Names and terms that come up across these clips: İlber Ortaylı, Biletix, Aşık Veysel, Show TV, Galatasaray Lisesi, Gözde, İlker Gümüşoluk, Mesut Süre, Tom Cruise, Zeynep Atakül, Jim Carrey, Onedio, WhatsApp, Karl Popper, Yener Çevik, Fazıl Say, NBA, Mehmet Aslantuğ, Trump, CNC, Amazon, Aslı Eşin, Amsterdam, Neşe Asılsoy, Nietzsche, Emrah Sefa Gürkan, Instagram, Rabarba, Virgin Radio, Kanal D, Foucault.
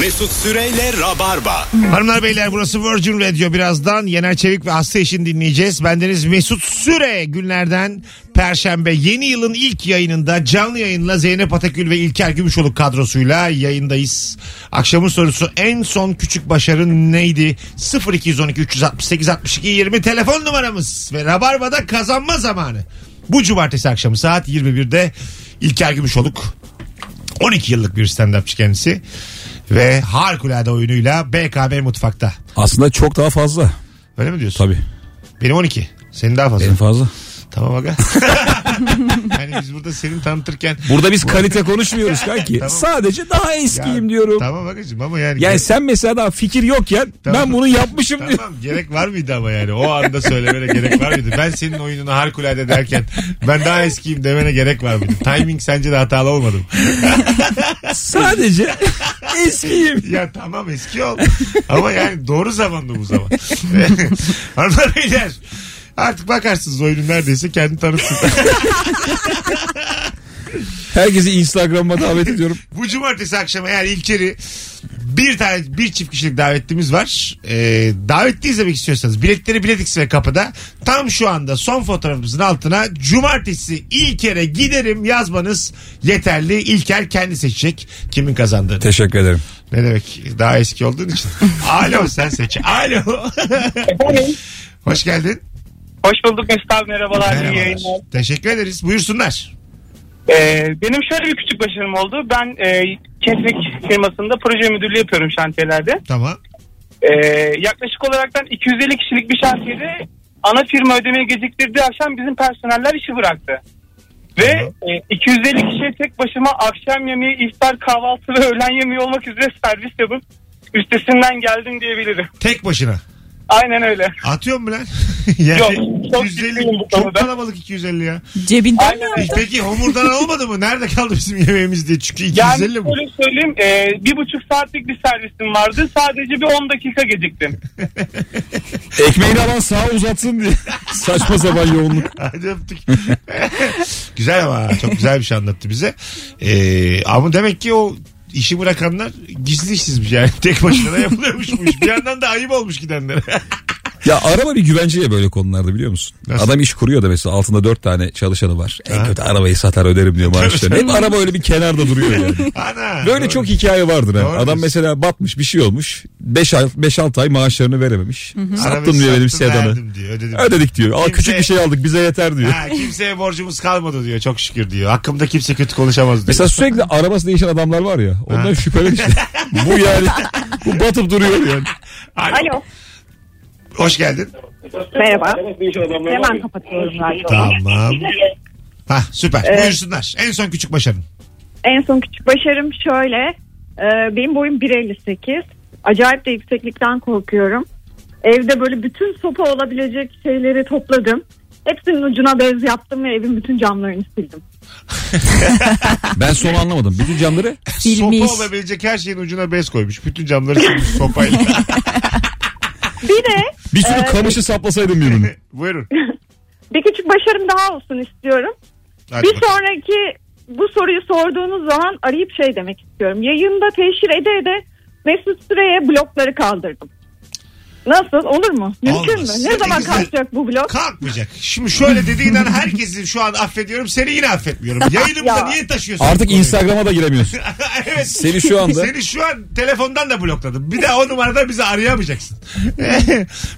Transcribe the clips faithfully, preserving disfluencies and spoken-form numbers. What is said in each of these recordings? Mesut Süre ile Rabarba. Hanımlar beyler, burası Virgin Radio. Birazdan Yener Çevik ve Aslı Eşin dinleyeceğiz. Bendeniz Mesut Süre. Günlerden Perşembe, yeni yılın ilk yayınında canlı yayınla Zeynep Atakül ve İlker Gümüşoluk kadrosuyla yayındayız. Akşamın sorusu: en son küçük başarın neydi? sıfır iki yüz on iki üç altı sekiz altmış iki yirmi telefon numaramız ve Rabarba'da kazanma zamanı. Bu cumartesi akşamı saat yirmi birde İlker Gümüşoluk, on iki yıllık bir stand-upçı kendisi ve harikulade oyunuyla B K B mutfakta. Aslında çok daha fazla. Öyle mi diyorsun? Tabii. Benim on iki. Senin daha fazla. Benim fazla. Tamam aga. Yani biz burada seni tanıtırken... Burada biz kalite konuşmuyoruz kanki. Tamam. Sadece daha eskiyim ya, diyorum. Tamam agacığım ama yani... Yani sen mesela daha fikir yokken tamam, ben bunu yapmışım tamam, diyor. Tamam, gerek var mıydı ama yani? O anda söylemene gerek var mıydı? Ben senin oyununu harikulade derken ben daha eskiyim demene gerek var mıydı? Timing sence de hatalı olmadı mı? Sadece eskiyim. Ya tamam, eski ol. Ama yani doğru zamanda bu zaman. Hanımlar beyler... Artık bakarsınız oyunun neredeyse, kendi tanıtsın. Herkesi Instagram'a davet ediyorum. Bu cumartesi akşamı eğer İlker'i bir tane bir çift kişilik davetimiz var. Ee, davetli izlemek istiyorsanız biletleri Biletix ve kapıda. Tam şu anda son fotoğrafımızın altına cumartesi İlker'e giderim yazmanız yeterli. İlker kendi seçecek kimin kazandığını. Teşekkür ederim. Ne demek, daha eski olduğun için. Alo, sen seç. Alo. Hoş geldin. Hoş bulduk Mesut abi, merhabalar. Merhabalar. İyi yayınlar. Teşekkür ederiz. Buyursunlar. Ee, benim şöyle bir küçük başarım oldu. Ben e, kesmek firmasında proje müdürlüğü yapıyorum şantiyelerde. Tamam. Ee, yaklaşık olaraktan iki yüz elli kişilik bir şantiyede ana firma ödemeyi geciktirdiği akşam bizim personeller işi bıraktı. Ve e, iki yüz elli kişiye tek başıma akşam yemeği, iftar, kahvaltı ve öğlen yemeği olmak üzere servis yapıp üstesinden geldim diyebilirim. Tek başına. Aynen öyle. Atıyor mu lan? Yani yok. Çok, iki yüz elli, çok kalabalık iki yüz elli ya. Cebinden mi aldın? Peki homurdan olmadı mı? Nerede kaldı bizim yemeğimiz diye. Çünkü iki yüz elli yani, bu. Yani söyleyeyim. E, bir buçuk saatlik bir servisim vardı. Sadece bir on dakika geciktim. Ekmeğini alan sağa uzatsın diye. Saçma sapan yoğunluk. Hadi öptük. Güzel ama. Çok güzel bir şey anlattı bize. E, ama demek ki o... İşi bırakanlar gizli işsizmiş yani. Tek başına yapılıyormuş bu iş. Bir yandan da ayıp olmuş gidenlere. Ya araba bir güvence ya böyle konularda, biliyor musun? Nasıl? Adam iş kuruyor da mesela altında dört tane çalışanı var. Ha. En kötü arabayı satar öderim diyor maaşlarını. Hep araba öyle bir kenarda duruyor yani. Ana, böyle doğru. Çok hikaye vardır. Yani. Adam mesela batmış, bir şey olmuş. beş altı ay maaşlarını verememiş. Hı hı. Sattım diyor benim sedanı. Diyor, ödedik diyor. Al, küçük bir şey aldık, bize yeter diyor. Ha, kimseye borcumuz kalmadı diyor, çok şükür diyor. Hakkımda kimse kötü konuşamaz diyor. Mesela sürekli arabası değişen adamlar var ya. Ondan şüphelen işte. Bu yani. Bu batıp duruyor yani. Alo. Hoş geldin. Merhaba. Hemen kapatıyorum radyoyu. Tamam. Ha, süper. Ee, Buyursunlar. En son küçük başarım. En son küçük başarım şöyle. E, benim boyum bir elli sekiz. Acayip de yükseklikten korkuyorum. Evde böyle bütün sopa olabilecek şeyleri topladım. Hepsinin ucuna bez yaptım ve evin bütün camlarını sildim. Ben sonu anlamadım. Bütün camları silmiş. Sopa olabilecek her şeyin ucuna bez koymuş. Bütün camları silmiş sopayla. Bir de... Bir sürü e, kamışı saplasaydım birbirine. Buyurun. Bir küçük başarım daha olsun istiyorum. Hadi bir bakalım. Sonraki bu soruyu sorduğunuz zaman arayıp şey demek istiyorum. Yayında teşhir ede ede Mesut Süre'ye blokları kaldırdım. Nasıl? Olur mu? Mümkün mü? Ne zaman kalkacak bu blok? Kalkmayacak. Şimdi şöyle dediğinden herkesi şu an affediyorum. Seni yine affetmiyorum. Yayınımda ya. Niye taşıyorsun? Artık Instagram'a da giremiyorsun. Evet. Seni şu anda. Seni şu an telefondan da blokladım. Bir daha o numaradan bizi arayamayacaksın.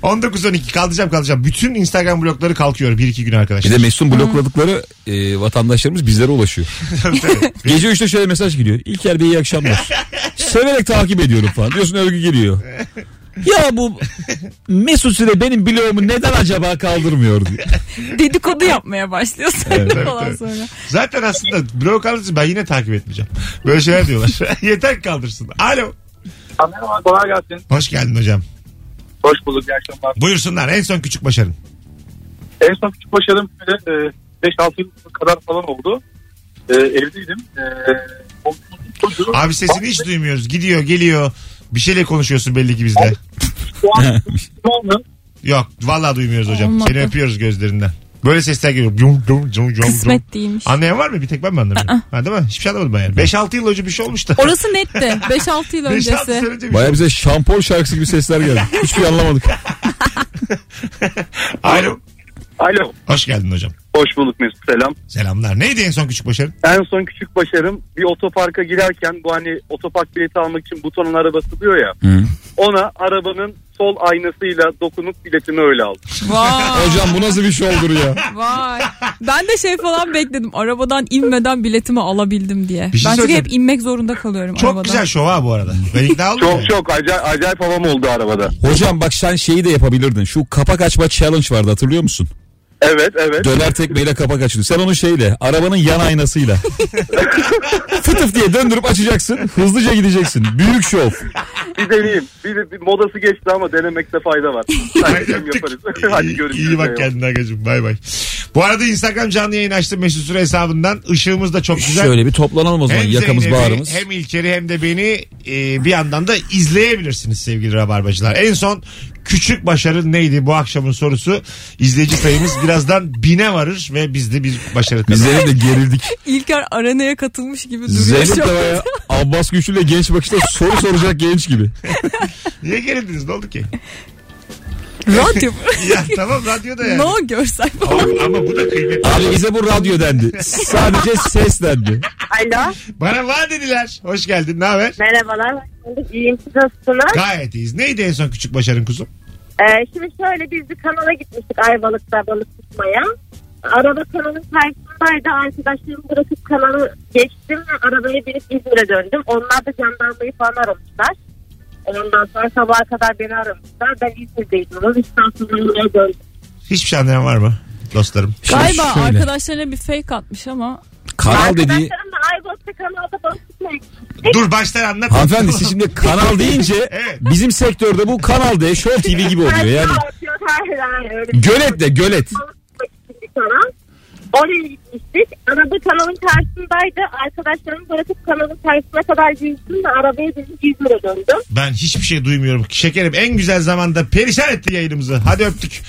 on dokuz on iki kalkacağım kalkacağım. Bütün Instagram blokları kalkıyor bir iki gün arkadaşlar. Bir de Mesut'un blokladıkları e, vatandaşlarımız bizlere ulaşıyor. Gece üçte şöyle mesaj geliyor. İlker Bey iyi akşamlar. Severek takip ediyorum falan. Diyorsun, övgü geliyor. Ya bu Mesut Süre benim bloğumu neden acaba kaldırmıyor diye. Dedikodu yapmaya başlıyorsun. Evet, evet. Sonra. Zaten aslında blok kaldırırsın, ben yine takip etmeyeceğim. Böyle şeyler diyorlar. Yeter kaldırsın. Alo. Merhaba, kolay gelsin. Hoş geldin hocam. Hoş bulduk, iyi akşamlar. Buyursunlar, en son küçük başarım. En son küçük başarım böyle beş altı yıl kadar falan oldu. E, evdeydim. E, Abi sesini Abi, hiç de... duymuyoruz. Gidiyor geliyor. Bir şeyle konuşuyorsun belli ki bizde. Yok vallahi duymuyoruz hocam. Olmadı. Seni öpüyoruz gözlerinden. Böyle sesler geliyor. Kısmet değilmiş. Anlayan var mı? Bir tek ben mi anlamıyorum? Ha, değil mi? Hiçbir şey anlamadım ben yani. beş altı yıl önce bir şey olmuş da. Orası netti. beş altı yıl öncesi. Baya bize şampuan şarkısı gibi sesler geldi. Hiçbir şey anlamadık. Alo. Alo. Hoş geldin hocam. Hoş bulduk Mesut, selam. Selamlar. Neydi en son küçük başarın? En son küçük başarım, bir otoparka girerken bu hani otopark bileti almak için butonun arabası diyor ya. Hı. Ona arabanın sol aynasıyla dokunup biletimi öyle aldım. Vay. Hocam bu nasıl bir şey olur ya? Vay. Ben de şey falan bekledim. Arabadan inmeden biletimi alabildim diye. Şey ben çünkü hep inmek zorunda kalıyorum çok arabadan. Çok güzel şov ha bu arada. çok ya. çok acayip, acayip havam oldu arabada. Hocam bak sen şeyi de yapabilirdin. Şu kapak açma challenge vardı, hatırlıyor musun? Evet evet. Döner tekmeyle kapak açılıyor. Sen onu şeyle, arabanın yan aynasıyla fıtıf diye döndürüp açacaksın. Hızlıca gideceksin. Büyük şov. Bir deneyeyim. Bir, bir modası geçti ama denemekte fayda var. Hadi görüşürüz. İyi, iyi bak kendine Agacığım. Bay bay. Bu arada Instagram canlı yayın açtım Mesut Süre hesabından. Işığımız da çok güzel. Şöyle bir toplanalım o zaman. Hem yakamız Zeynep'i, bağrımız. Hem İlker'i hem de beni e, bir yandan da izleyebilirsiniz sevgili Rabarbacılar. En son küçük başarı neydi bu akşamın sorusu? İzleyici sayımız birazdan bine varır ve biz de bir başarı kazanırız. Biz de gerildik. İlker arenaya katılmış gibi duruyor. Zeynep de bayağı Abbas Güçlü'yle genç bakışta soru soracak genç gibi. Niye gerildiniz? Ne oldu ki? Radyo. Ya tamam radyo da yani. No görsel falan. Ama, ama bu da kıymetli. Abi bize bu radyo dendi. Sadece ses dendi. Alo. Bana var dediler. Hoş geldin. Ne haber? Merhabalar. İyiyim, siz nasılsınız? Gayet iyiyiz. Neydi en son küçük başarın kuzum? Ee, şimdi şöyle biz bir kanala gitmiştik Ayvalık'ta balık tutmaya. Araba kanalın karşısındaydı. Arkadaşlarımı bırakıp kanalı geçtim ve arabaya binip İzmir'e döndüm. Onlar da jandarmayı falan aramışlar. Ondan sonra sabaha kadar beni aramışlar. Ben İzmir'deydim. O İstanbul'a döndüm. Hiçbir şey anlayan var mı dostlarım? Galiba şöyle, arkadaşlarına bir fake atmış ama. Kanal dediği... Dur baştan anlat. Hanımefendi siz şimdi kanal deyince evet, bizim sektörde bu Kanal D, Show T V gibi oluyor yani. Gölet de gölet. Oraya gitmiştik. Araba kanalın karşısındaydı. Arkadaşlarım bırakıp kanalın karşısına kadar gittim de arabaya binip İzmir'e döndüm. Ben hiçbir şey duymuyorum. Şekerim en güzel zamanda perişan etti yayınımızı. Hadi öptük.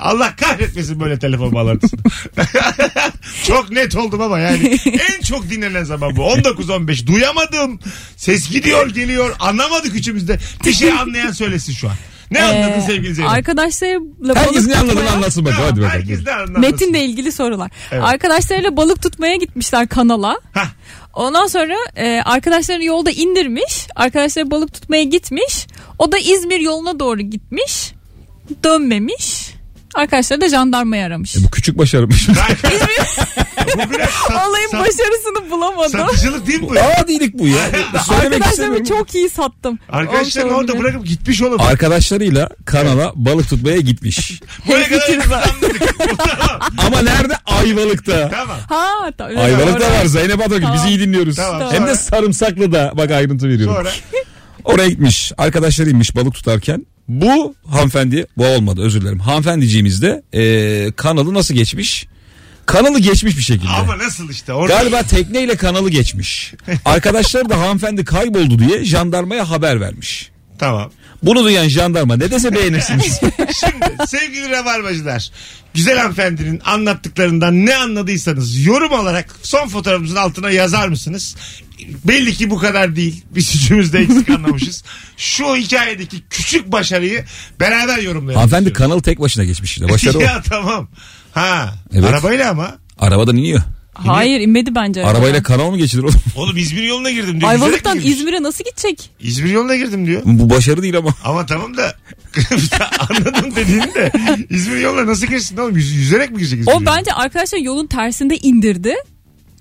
Allah kahretmesin böyle telefon bağlantısını. Çok net oldum ama yani. En çok dinlenen zaman bu. on dokuz on beş duyamadım. Ses gidiyor geliyor. Anlamadık üçümüzde. Bir şey anlayan söylesin şu an. Ne ee, anladın sevgili Zeynep? Arkadaşlarıyla balık tutmaya... anlatsın bak. Hadi bakalım. Metinle ilgili sorular. Evet. Arkadaşlarıyla balık tutmaya gitmişler kanala. Hah. Ondan sonra e, arkadaşlarını yolda indirmiş. Arkadaşları balık tutmaya gitmiş. O da İzmir yoluna doğru gitmiş. Dönmemiş. Arkadaşlar da jandarmayı aramış. E bu küçük başarımış. Olayın başarısını bulamadım. Satıcılık değil mi bu ya? Aa değilik bu ya. Arkadaşlarımı çok iyi sattım. Arkadaşlarını orada bırakıp gitmiş oğlum. Arkadaşlarıyla kanala balık tutmaya gitmiş. Böyle kadar ama nerede? Ayvalık'ta. Tamam. Ha, tamam. Ayvalık'ta var Zeynep Atakül. Tamam. Bizi iyi dinliyoruz. Tamam, hem sonra... de Sarımsaklı'da. Bak ayrıntı veriyorum. Sonra... Oraya gitmiş. Arkadaşları inmiş balık tutarken. Bu hanımefendi, bu olmadı özür dilerim. Hanımefendiciğimiz de e, kanalı nasıl geçmiş? Kanalı geçmiş bir şekilde. Ama nasıl işte? Orada... Galiba tekneyle kanalı geçmiş. Arkadaşları da hanımefendi kayboldu diye jandarmaya haber vermiş. Tamam. Bunu duyan jandarma ne dese beğenirsiniz. Şimdi sevgili Rabarbacılar, güzel hanımefendinin anlattıklarından ne anladıysanız yorum olarak son fotoğrafımızın altına yazar mısınız? Belli ki bu kadar değil. Biz üçümüz de eksik anlamışız. Şu hikayedeki küçük başarıyı beraber yorumlayalım. Hanımefendi kanalı tek başına geçmiş işte. Başarı ya o. Tamam. Ha. Evet. Arabayla ama. Arabadan iniyor. İniyor. Hayır inmedi bence. Arabayla kanal mı geçilir oğlum? Oğlum İzmir yoluna girdim diyor. Ayvalık'tan İzmir'e nasıl gidecek? İzmir yoluna girdim diyor. Bu başarı değil ama. Ama tamam da anladım dediğini de İzmir yoluna nasıl girsin oğlum? Yüzerek mi girecek İzmir? O bence arkadaşlar yolun tersinde indirdi.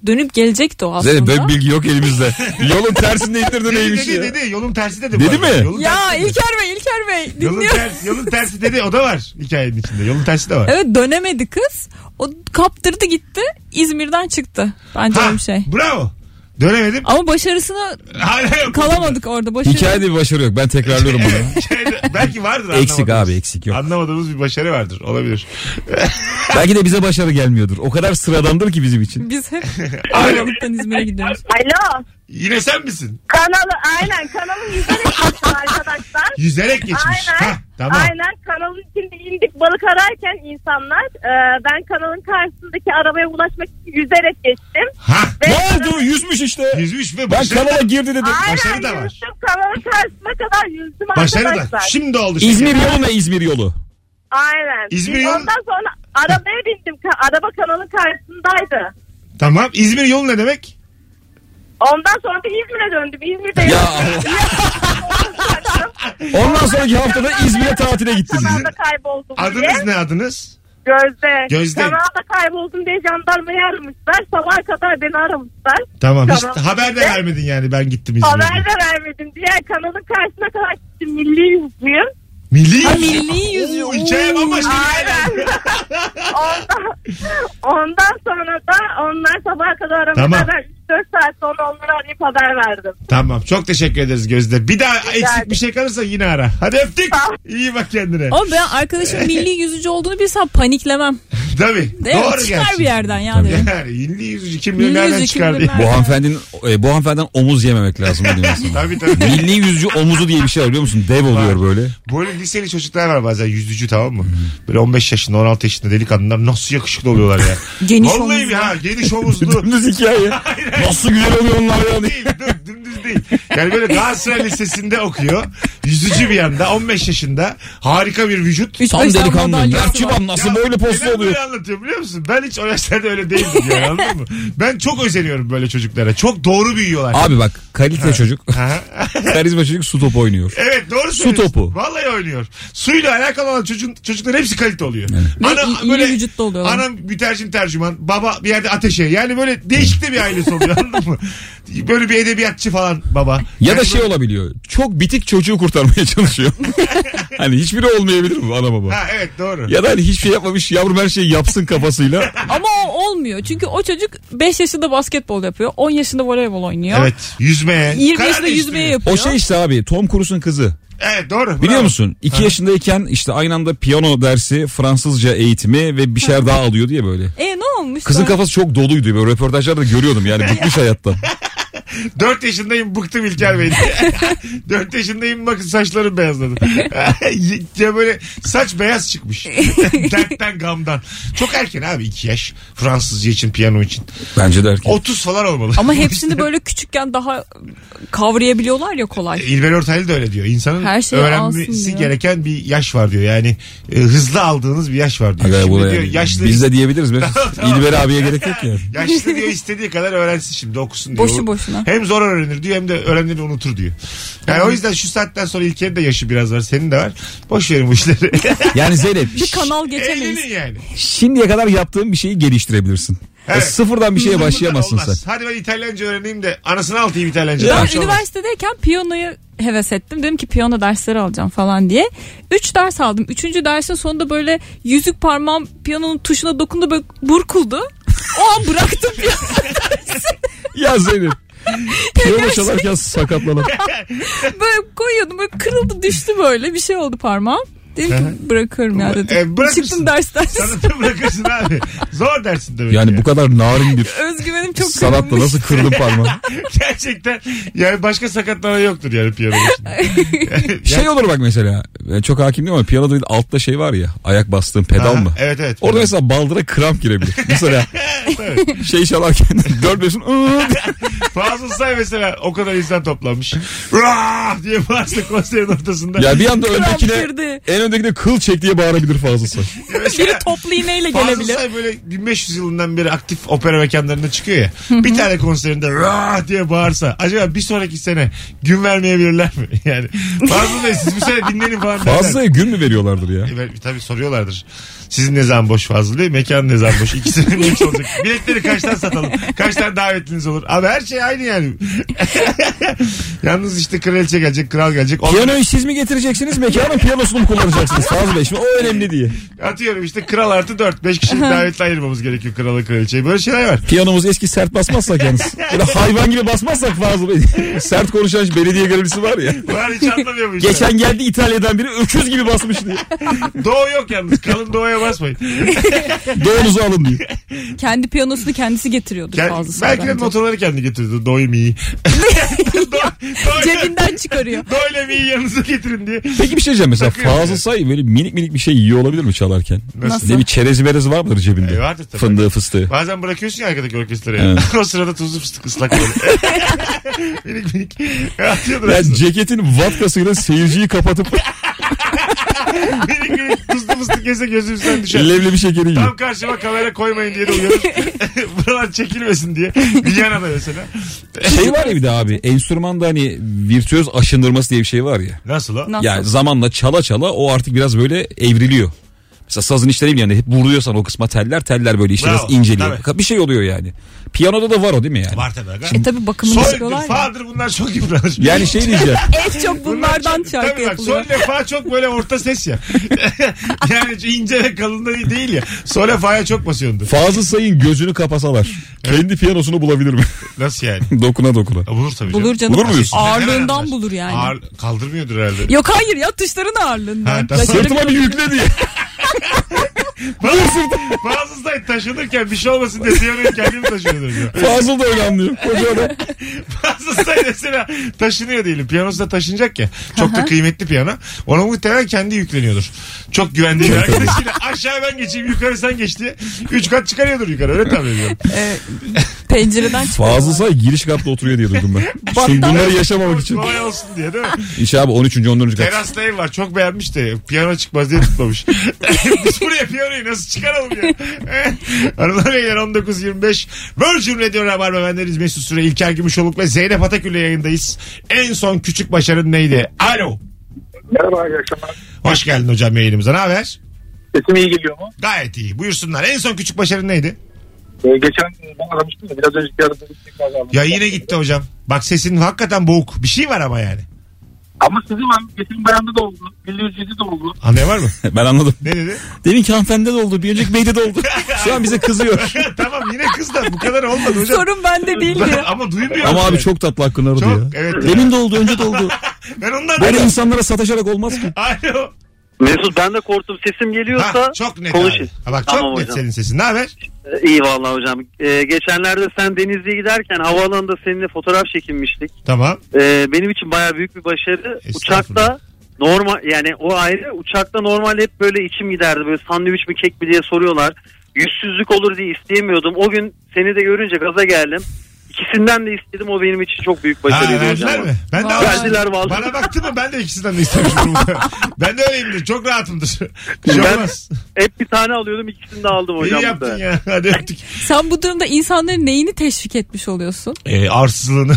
Dönüp gelecekti o aslında. Zeynep böyle bilgi yok elimizde. Yolun tersinde indirdi neymiş ya? Dedi yolun tersi dedi. Dedi mi? Yolun ya İlker Bey, İlker Bey dinliyor. Yolun tersi, yolun tersi dedi, o da var hikayenin içinde. Yolun tersi de var. Evet dönemedi kız. O kaptırdı gitti. İzmir'den çıktı. Bence öyle bir şey. Bravo. Dönemedim. Ama başarısına hala kalamadık orada. Başarı... Hikayede bir başarı yok. Ben tekrarlıyorum bunu. Belki vardır. Eksik abi, eksik yok. Anlamadığımız bir başarı vardır. Olabilir. Belki de bize başarı gelmiyordur. O kadar sıradandır ki bizim için. Biz hep Ayvalık'tan İzmir'e gidiyoruz. Alo. Yine sen misin? Kanalı aynen. Kanalın yüzerek geçmiş arkadaşlar. Yüzerek geçmiş. Aynen. Hah. Tamam. Aynen, kanalın içinde indik, balık ararken insanlar, e, ben kanalın karşısındaki arabaya ulaşmak için yüzerek geçtim. Ha, ne oldu? Kanalın... Yüzmüş işte. Yüzmüş ve başarı. Ben kanala girdi dedim. Aynen, başarı da var. Yüzdüm, kanalın karşısına kadar yüzdüm başarı arkadaşlar. Başarı da. Şimdi oldu. Şimdi. İzmir yolu ne İzmir yolu? Aynen. İzmir yolu... Ondan sonra arabaya bindim. Araba kanalın karşısındaydı. Tamam. İzmir yolu ne demek? Ondan sonra bir İzmir'e döndüm. İzmir'de ya. Ondan sonraki haftada İzmir'e tatile gittiniz. Kanalda kayboldum diye. Adınız ne adınız? Gözde. Gözde. Kanalda kayboldum diye jandarmayı aramışlar. Sabaha kadar beni aramışlar. Tamam. Hiç kanalda haber de vermedin yani, ben gittim İzmir'e. Haber de vermedim. Diğer kanalın karşısına kadar gittim. Milli yüzüyüm. Milli yüzüğü. Milli yüzüğü. Oo, hikaye bambaşka. ondan, ondan sonra da onlar sabaha kadar aramışlar. Tamam. dört saat sonra onları arayıp haber verdim. Tamam, çok teşekkür ederiz Gözde. Bir daha Güzel eksik de. Bir şey kalırsa yine ara. Hadi öptük. Tamam. İyi bak kendine. Oğlum ben arkadaşım milli yüzücü olduğunu bilsem paniklemem. Tabii. Değil doğru çıkar gerçi. Bir yerden ya. Yani milli yüzücü kim bilir nereden çıkar diye. Bu hanımefendinin bu hanımefendiden omuz yememek lazım diyor aslında. Tabii tabii. Milli yüzücü omuzu diye bir şey var biliyor musun? Dev oluyor böyle. Böyle liseli çocuklar var bazen yüzücü, tamam mı? Böyle on beş yaşında on altı yaşında delikanlılar nasıl yakışıklı oluyorlar ya. Geniş omuzlu. Vallahi ha geniş omuzlu. Dümdüz hikaye. Nasıl güzel oluyor onlar yani. Değil, dur, dümdüz değil. Yani böyle Galatasaray Lisesi'nde okuyor. Yüzücü bir yanda, on beş yaşında. Harika bir vücut. Hiç tam delikanlı. Gerçi nasıl ya, böyle posta oluyor. Ben anlatıyorum biliyor musun? Ben hiç o yaşlarda öyle değildim yani, anladın mı? Ben çok özeniyorum böyle çocuklara. Çok doğru büyüyorlar. Abi yani. Bak kalite ha. çocuk. Karizma çocuk su topu oynuyor. Evet doğru söylüyorsun. Su topu. Vallahi oynuyor. Suyla alakalı olan çocuğun, çocukların hepsi kalite oluyor. Evet. Ana, İyi, böyle, vücutta oluyor. Anam mütercim tercüman. Baba bir yerde ateşe. Yani böyle değişik de bir ailesi oluyor, anladın mı? Böyle bir edebiyatçı falan baba. Ya yani da şey böyle... olabiliyor. Çok bitik çocuğu kurtarmaya çalışıyor. Hani hiçbiri olmayabilir mi ana baba? Ha evet doğru. Ya da hani hiçbir şey yapmamış yavrum her şeyi yapsın kafasıyla. Ama o olmuyor. Çünkü o çocuk beş yaşında basketbol yapıyor. on yaşında voleybol oynuyor. Evet yüzmeye. yirmi yaşında yüzmeye yapıyor. O şey işte abi Tom Cruise'un kızı. Evet doğru. Bravo. Biliyor musun? iki yaşındayken işte aynı anda piyano dersi, Fransızca eğitimi ve bir şeyler daha alıyor diye böyle. E ne olmuş? Kızın sonra? Kafası çok doluydu. Böyle röportajlarda görüyordum yani bıkmış hayattan. dört yaşındayım bıktım İlker Bey. dört yaşındayım bakın saçlarım beyazladı. Ya böyle saç beyaz çıkmış. Dertten gamdan. Çok erken abi iki yaş. Fransızca için, piyano için. Bence de erken. otuz falan olmalı. Ama hepsini böyle küçükken daha kavrayabiliyorlar ya kolay. İlber Ortaylı da öyle diyor. İnsanın öğrenmesi gereken bir yaş var diyor. Yani e, hızlı aldığınız bir yaş var diyor. Şimdi diyor yani. Yaşlı... Biz de diyebiliriz. Tamam. İlber abiye gerek yok ya. Yaşlı diyor istediği kadar öğrensin şimdi okusun diyor. Boşu boşuna. Hem zor öğrenir diyor hem de öğrendiğini unutur diyor. Yani evet. O yüzden şu saatten sonra İlker'in de yaşı biraz var. Senin de var. Boş verin bu işleri. Yani Zeynep. Bir kanal geçemeyiz. Yani. Şimdiye kadar yaptığın bir şeyi geliştirebilirsin. Evet. Sıfırdan bir şeye sıfırdan başlayamazsın olmaz. Sen. Hadi ben İtalyanca öğreneyim de anasını altayım İtalyanca. Ben üniversitedeyken olmaz. Piyanoyu heves ettim. Dedim ki piyano dersleri alacağım falan diye. Üç ders aldım. Üçüncü dersin sonunda böyle yüzük parmağım piyanonun tuşuna dokundu böyle burkuldu. O an bıraktım piyano dersini. Ya Zeynep. Piyano çalarken sakatlanan. Böyle koyuyordum böyle kırıldı düştü böyle bir şey oldu parmağım. Dedim ki bırakıyorum ya dedim. E, Çıktım dersten. Sanatı bırakırsın abi. Zor dersin demek. Yani ya. Bu kadar narin bir özgüvenim çok sanatla kırılmış. Nasıl kırdım parmağımı. Gerçekten yani başka sakatlanan yoktur yani piyano için. Şey olur bak mesela çok hakim değil ama piyanoda bir altta şey var ya ayak bastığın pedal aha, mı? Evet evet. Orada pedal. Mesela baldıra kramp girebilir. Mesela şey çalarken dört beşin Fazıl Say mesela o kadar insan toplanmış. Raah diye bağırsa konserin ortasında. Ya bir anda öndekine en öndekine kıl çek diye bağırabilir Fazıl Say. Biri toplu iğneyle gelebilir. Fazıl Say böyle bin beş yüz yılından beri aktif opera mekanlarında çıkıyor ya. Hı-hı. Bir tane konserinde raah diye bağırsa acaba bir sonraki sene gün vermeyebilirler mi? Yani Fazıl Say siz bir sene dinlenin falan. Fazıl Say'a gün mü veriyorlardır ya? E, tabii soruyorlardır. Sizin ne zaman boş Fazıl Bey? Mekan ne zaman boş? İkisinin boş olacak. Biletleri kaçtan satalım? Kaçtan davetliniz olur? Abi her şey aynı yani. Yalnız işte kraliçe gelecek, kral gelecek. Onlar... Piyanoyu siz mi getireceksiniz? Mekanın piyanosunu mu kullanacaksınız? Fazıl Bey şimdi o önemli diye. Atıyorum işte kral artı dört beş kişilik davetle ayırmamız gerekiyor krala kraliçeyi. Böyle şeyler var. Piyanomuz eski sert basmazsak yalnız. Böyle hayvan gibi basmazsak Fazıl Bey. Sert konuşan belediye görevlisi var ya. Var hiç anlamıyor bu işler. Geçen geldi İtalya'dan biri öküz gibi basmış diye. Doğu yok yalnız. Kalın doğuya basmayın. Doğunuzu alın diye. Kendi piyanosunu kendisi getiriyordu Kend- Fazıl Say. Belki de motorları kendi getiriyordu. Doğum iyi. Cebinden çıkarıyor. Böyle bir yanınıza getirin diye. Peki bir şey diyeceğim mesela. Fazıl Say böyle minik minik bir şey yiyor olabilir mi çalarken? Nasıl? Ne bir çerez berez var mıdır cebinde? E, vardır tabii. Fındığı fıstığı. Bazen bırakıyorsun ya arkadaki orkestraya. Evet. O sırada tuzlu fıstık ıslak böyle. minik minik. Yani ceketin vatkasıyla seyirciyi kapatıp... minik minik tuzlu fıstık yese gözümüzden düşer. Levle bir şekeri yiyor. Tam karşıma kamera koymayın diye de uyuyoruz. Buralar çekilmesin diye. Viyana'da mesela. Şey var ya bir de abi. Enstrüman da hani virtüöz aşındırması diye bir şey var ya. Nasıl o? Nasıl? Yani zamanla çala çala o artık biraz böyle evriliyor. Mesela sazın işleriyim yani hep vuruyorsan o kısma teller teller böyle işte inceliyor. Tabii. Bir şey oluyor yani. Piyanoda da var o değil mi yani? Var tabii. E tabii bakımını yapıyorlar ya. Fadır bunlar çok yıpranır. Yani şey diyeceğim. En çok bunlardan çok, şarkı tabii yapılıyor. Tabii bak sol lefa çok böyle orta ses ya. Yani ince ve kalınlığı değil ya. Sol lefaya çok basıyordu. Fazıl Say'ın gözünü kapasalar. Evet. Kendi piyanosunu bulabilir mi? Nasıl yani? dokuna dokuna. Ya bulur tabii. Bulur canım. Bulur muyuz? Ağırlığından bulur yani. Ağır, kaldırmıyordur herhalde. Yok hayır ya tuşların ağırlığından. Ha, sırtıma bir yükle diye. Fazıl, Fazıl Say taşınırken bir şey olmasın deseyim kendimi taşıyordum. Fazıl da öyle anlıyor. Fazıl Say mesela taşınıyor diyelim. Piyanosu da taşınacak ya. Çok da kıymetli piyano. Ona muhtemelen kendi yükleniyordur. Çok güvendiği bir arkadaşıyla aşağı ben geçeyim yukarı sen geç diye. Üç kat çıkarıyordur yukarı öyle tahmin ediyorum. Evet. Pencereden çıkıyor. Fazıl Say giriş katta oturuyor diye duydum ben. Şimdi bunları yaşamamak için. Kolay olsun diye değil mi? İşte abi on üçüncü on dördüncü kat. Terasta ev var çok beğenmiş de piyano çıkmaz diye tutmamış. Biz buraya piyanoyu nasıl çıkaralım ya? Aradan yer on dokuz yirmi beş Virgin Radio Rabarba bendeniz Mesut Süre, İlker Gümüşoluk ve Zeynep Atakül ile yayındayız. En son küçük başarın neydi? Alo. Merhaba, iyi akşamlar. Hoş geldin hocam yayınımıza. Ne haber? Sesim iyi geliyor mu? Gayet iyi. Buyursunlar. En son küçük başarın neydi? Ee, geçen ben aramıştım da biraz önce bir aradım. Ya yine gitti hocam. Bak sesin hakikaten boğuk. Bir şey var ama yani. Ama sizin ben geçen bayanda da oldu. Bildiğinizde de oldu. Ha ne var mı? Ben anladım. Ne dedi? Demin ki hanımefendi de oldu. Bir önceki beyde de oldu. Şu an bize kızıyor. Tamam yine kız da bu kadar olmadı hocam. Sorun bende değil ben, ya. Ama duymuyor. Ama abi yani. Çok tatlı hakkını aradı çok, ya. Evet demin ya. De oldu önce de oldu. Ben ondan böyle insanlara sataşarak olmaz ki. Alo. Mesut ben de korktum. Sesim geliyorsa ha, çok net konuşayım. Ha, bak çok tamam net hocam. Senin sesin. Ne haber? İyi vallahi hocam. Ee, geçenlerde sen Denizli'ye giderken havaalanında seninle fotoğraf çekinmiştik. Tamam. Ee, benim için bayağı büyük bir başarı. Uçakta normal yani o ayrı uçakta normal hep böyle içim giderdi. Böyle sandviç mi kek mi diye soruyorlar. Yüzsüzlük olur diye isteyemiyordum. O gün seni de görünce gaza geldim. İkisinden de istedim o benim için çok büyük başarıydı ha, hocam. Mi? Ben de verdiler vallahi. Bana baktı mı ben de ikisinden de istemiştim. Ben de öyleyimdir çok rahatımdır. Ben hep bir tane alıyordum ikisini de aldım hocam. İyi yaptın da. Ya hadi öptük. Sen bu durumda insanların neyini teşvik etmiş oluyorsun? Ee, arsızlığını.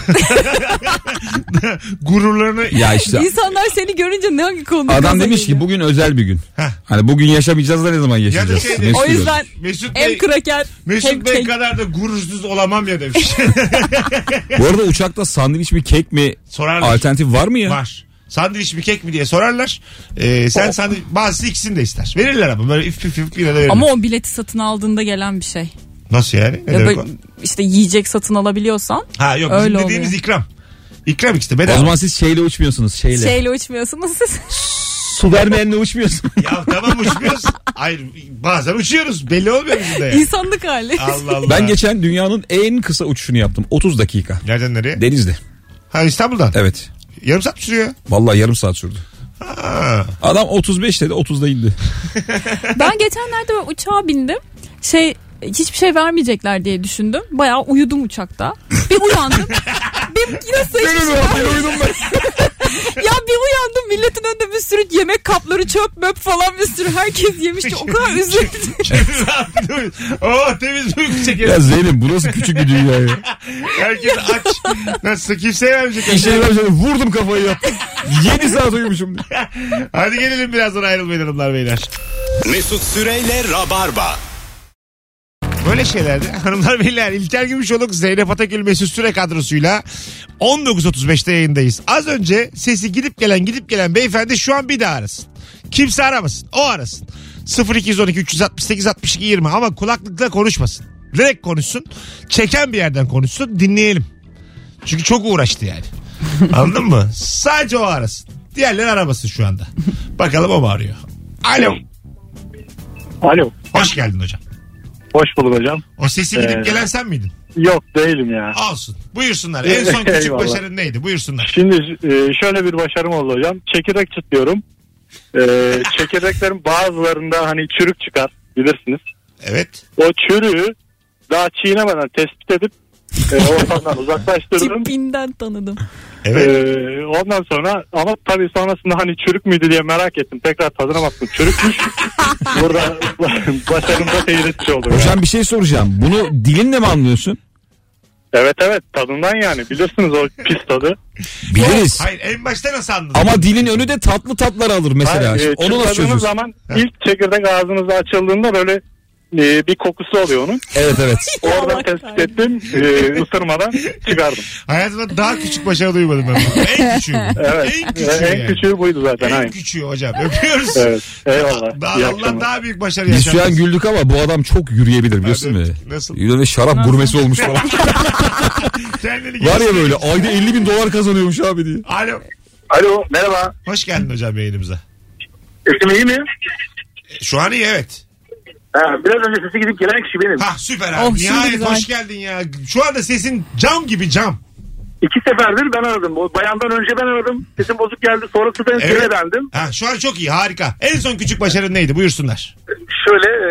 Gururlarını. Ya işte. İnsanlar seni görünce ne hangi konuda? Adam demiş geliyor? Ki bugün özel bir gün. Heh. Hani bugün yaşamayacağız da ne zaman yaşayacağız? Ya şey, o yüzden Mesut Bey, hem kraker Mesut hem Bey kek. Kadar da gurursuz olamam ya demiş. Bu arada uçakta sandviç mi kek mi sorarlar. Alternatif var mı ya? Var. Sandviç mi kek mi diye sorarlar. Ee, sen oh. sandviç bazısı ikisini de ister. Verirler ama böyle üf üf üf yine de verirler. Ama o bileti satın aldığında gelen bir şey. Nasıl yani? Ne ya demek o? İşte yiyecek satın alabiliyorsan. Ha yok bizim dediğimiz oluyor. İkram. İkram işte. Bedava. O zaman siz şeyle uçmuyorsunuz. Şeyle, şeyle uçmuyorsunuz siz. Superman'le uçmuyorsun. Ya tamam uçmuyoruz. Hayır bazen uçuyoruz. Belli olmuyor bizim de yani. İnsanlık hali. Allah Allah. Ben geçen dünyanın en kısa uçuşunu yaptım. otuz dakika. Nereden nereye? Denizli. Ha İstanbul'dan? Evet. Yarım saat sürüyor. Vallahi yarım saat sürdü. Ha. Adam otuz beş dedi otuzda indi. Ben geçenlerde uçağa bindim. Şey hiçbir şey vermeyecekler diye düşündüm. Bayağı uyudum uçakta. Bir uyandım. Bir yine sayıştım. Uyudum ben. Ya bir uyandım milletin önünde bir sürü yemek kapları çöp möp falan bir sürü herkes yemişti o kadar üzüldüm. Oh temiz uyku çekelim. Ya Zeynep bu nasıl küçük bir dünya ya. Herkes aç. Nasıl kimseye vermeyecek. Kimseye vermeyecek. Vurdum kafayı yaptım. yedi saat uyumuşum. Hadi gelelim birazdan ayrılmayın hanımlar beyler. Mesut Süreyle Rabarba. Böyle şeylerde hanımlar beyler İlker Gümüşoluk, Zeynep Atakül, Mesut Süre kadrosuyla on dokuz otuz beşte yayındayız. Az önce sesi gidip gelen gidip gelen beyefendi şu an bir daha arasın. Kimse aramasın o arasın. sıfır iki on iki üç altı sekiz altmış iki yirmi ama kulaklıkla konuşmasın. Direkt konuşsun çeken bir yerden konuşsun dinleyelim. Çünkü çok uğraştı yani. Anladın mı? Sadece o arasın. Diğerleri aramasın şu anda. Bakalım o mu arıyor? Alo. Alo. Hoş geldin hocam. Hoş bulduk hocam. O sesi gidip ee, gelen sen miydin? Yok değilim ya. Olsun. Buyursunlar. En son küçük eyvallah başarın neydi? Buyursunlar. Şimdi şöyle bir başarım oldu hocam. Çekirdek çıtlıyorum. Ee, çekirdeklerin bazılarında hani çürük çıkar. Bilirsiniz. Evet. O çürüğü daha çiğnemeden tespit edip ortamdan uzaklaştırdım. Tipinden tanıdım. Evet. Ee, ondan sonra ama tabii sonrasında hani çürük müydü diye merak ettim. Tekrar tadına baktım. Çürükmüş. Burada başarımda seyretçi oldu. Hocam ya, bir şey soracağım. Bunu dilinle mi anlıyorsun? Evet evet, tadından yani. Bilirsiniz o pis tadı. Biliriz. Hayır, en başta nasıl anladın? Ama dilin önü de tatlı tatlar alır mesela. Hayır, onu nasıl çözüyorsunuz? Zaman ha, ilk çekirdek ağzınıza açıldığında böyle bir kokusu oluyor onun. Evet evet. Orada tespit ettim. E, ısırmadan çıkardım. Hayatımda daha küçük başarı duymadım ben. En küçüğü. Evet. En küçüğü, en yani küçüğü buydu zaten. En aynı küçüğü hocam. Öpüyoruz. Evet. Eyvallah. Daha, Allah daha büyük başarı yaşandı. Biz şu an güldük ama bu adam çok yürüyebilir biliyorsun mu? Nasıl? Yine şarap nasıl gurmesi olmuş falan. Var ya böyle ayda elli bin dolar kazanıyormuş abi diye. Alo. Alo merhaba. Hoş geldin hocam yayınımıza. Sesim iyi mi? Şu an iyi evet. Ha, biraz önce sesi gidip gelen kişi benim. Ha, süper abi. Oh, nihayet hoş geldin ya. Şu anda sesin cam gibi cam. İki seferdir ben aradım. Bayandan önce ben aradım. Sesim bozuk geldi. Sonrası ben evet seni bendim. Ha, şu an çok iyi, harika. En son küçük başarın neydi? Buyursunlar. Şöyle e,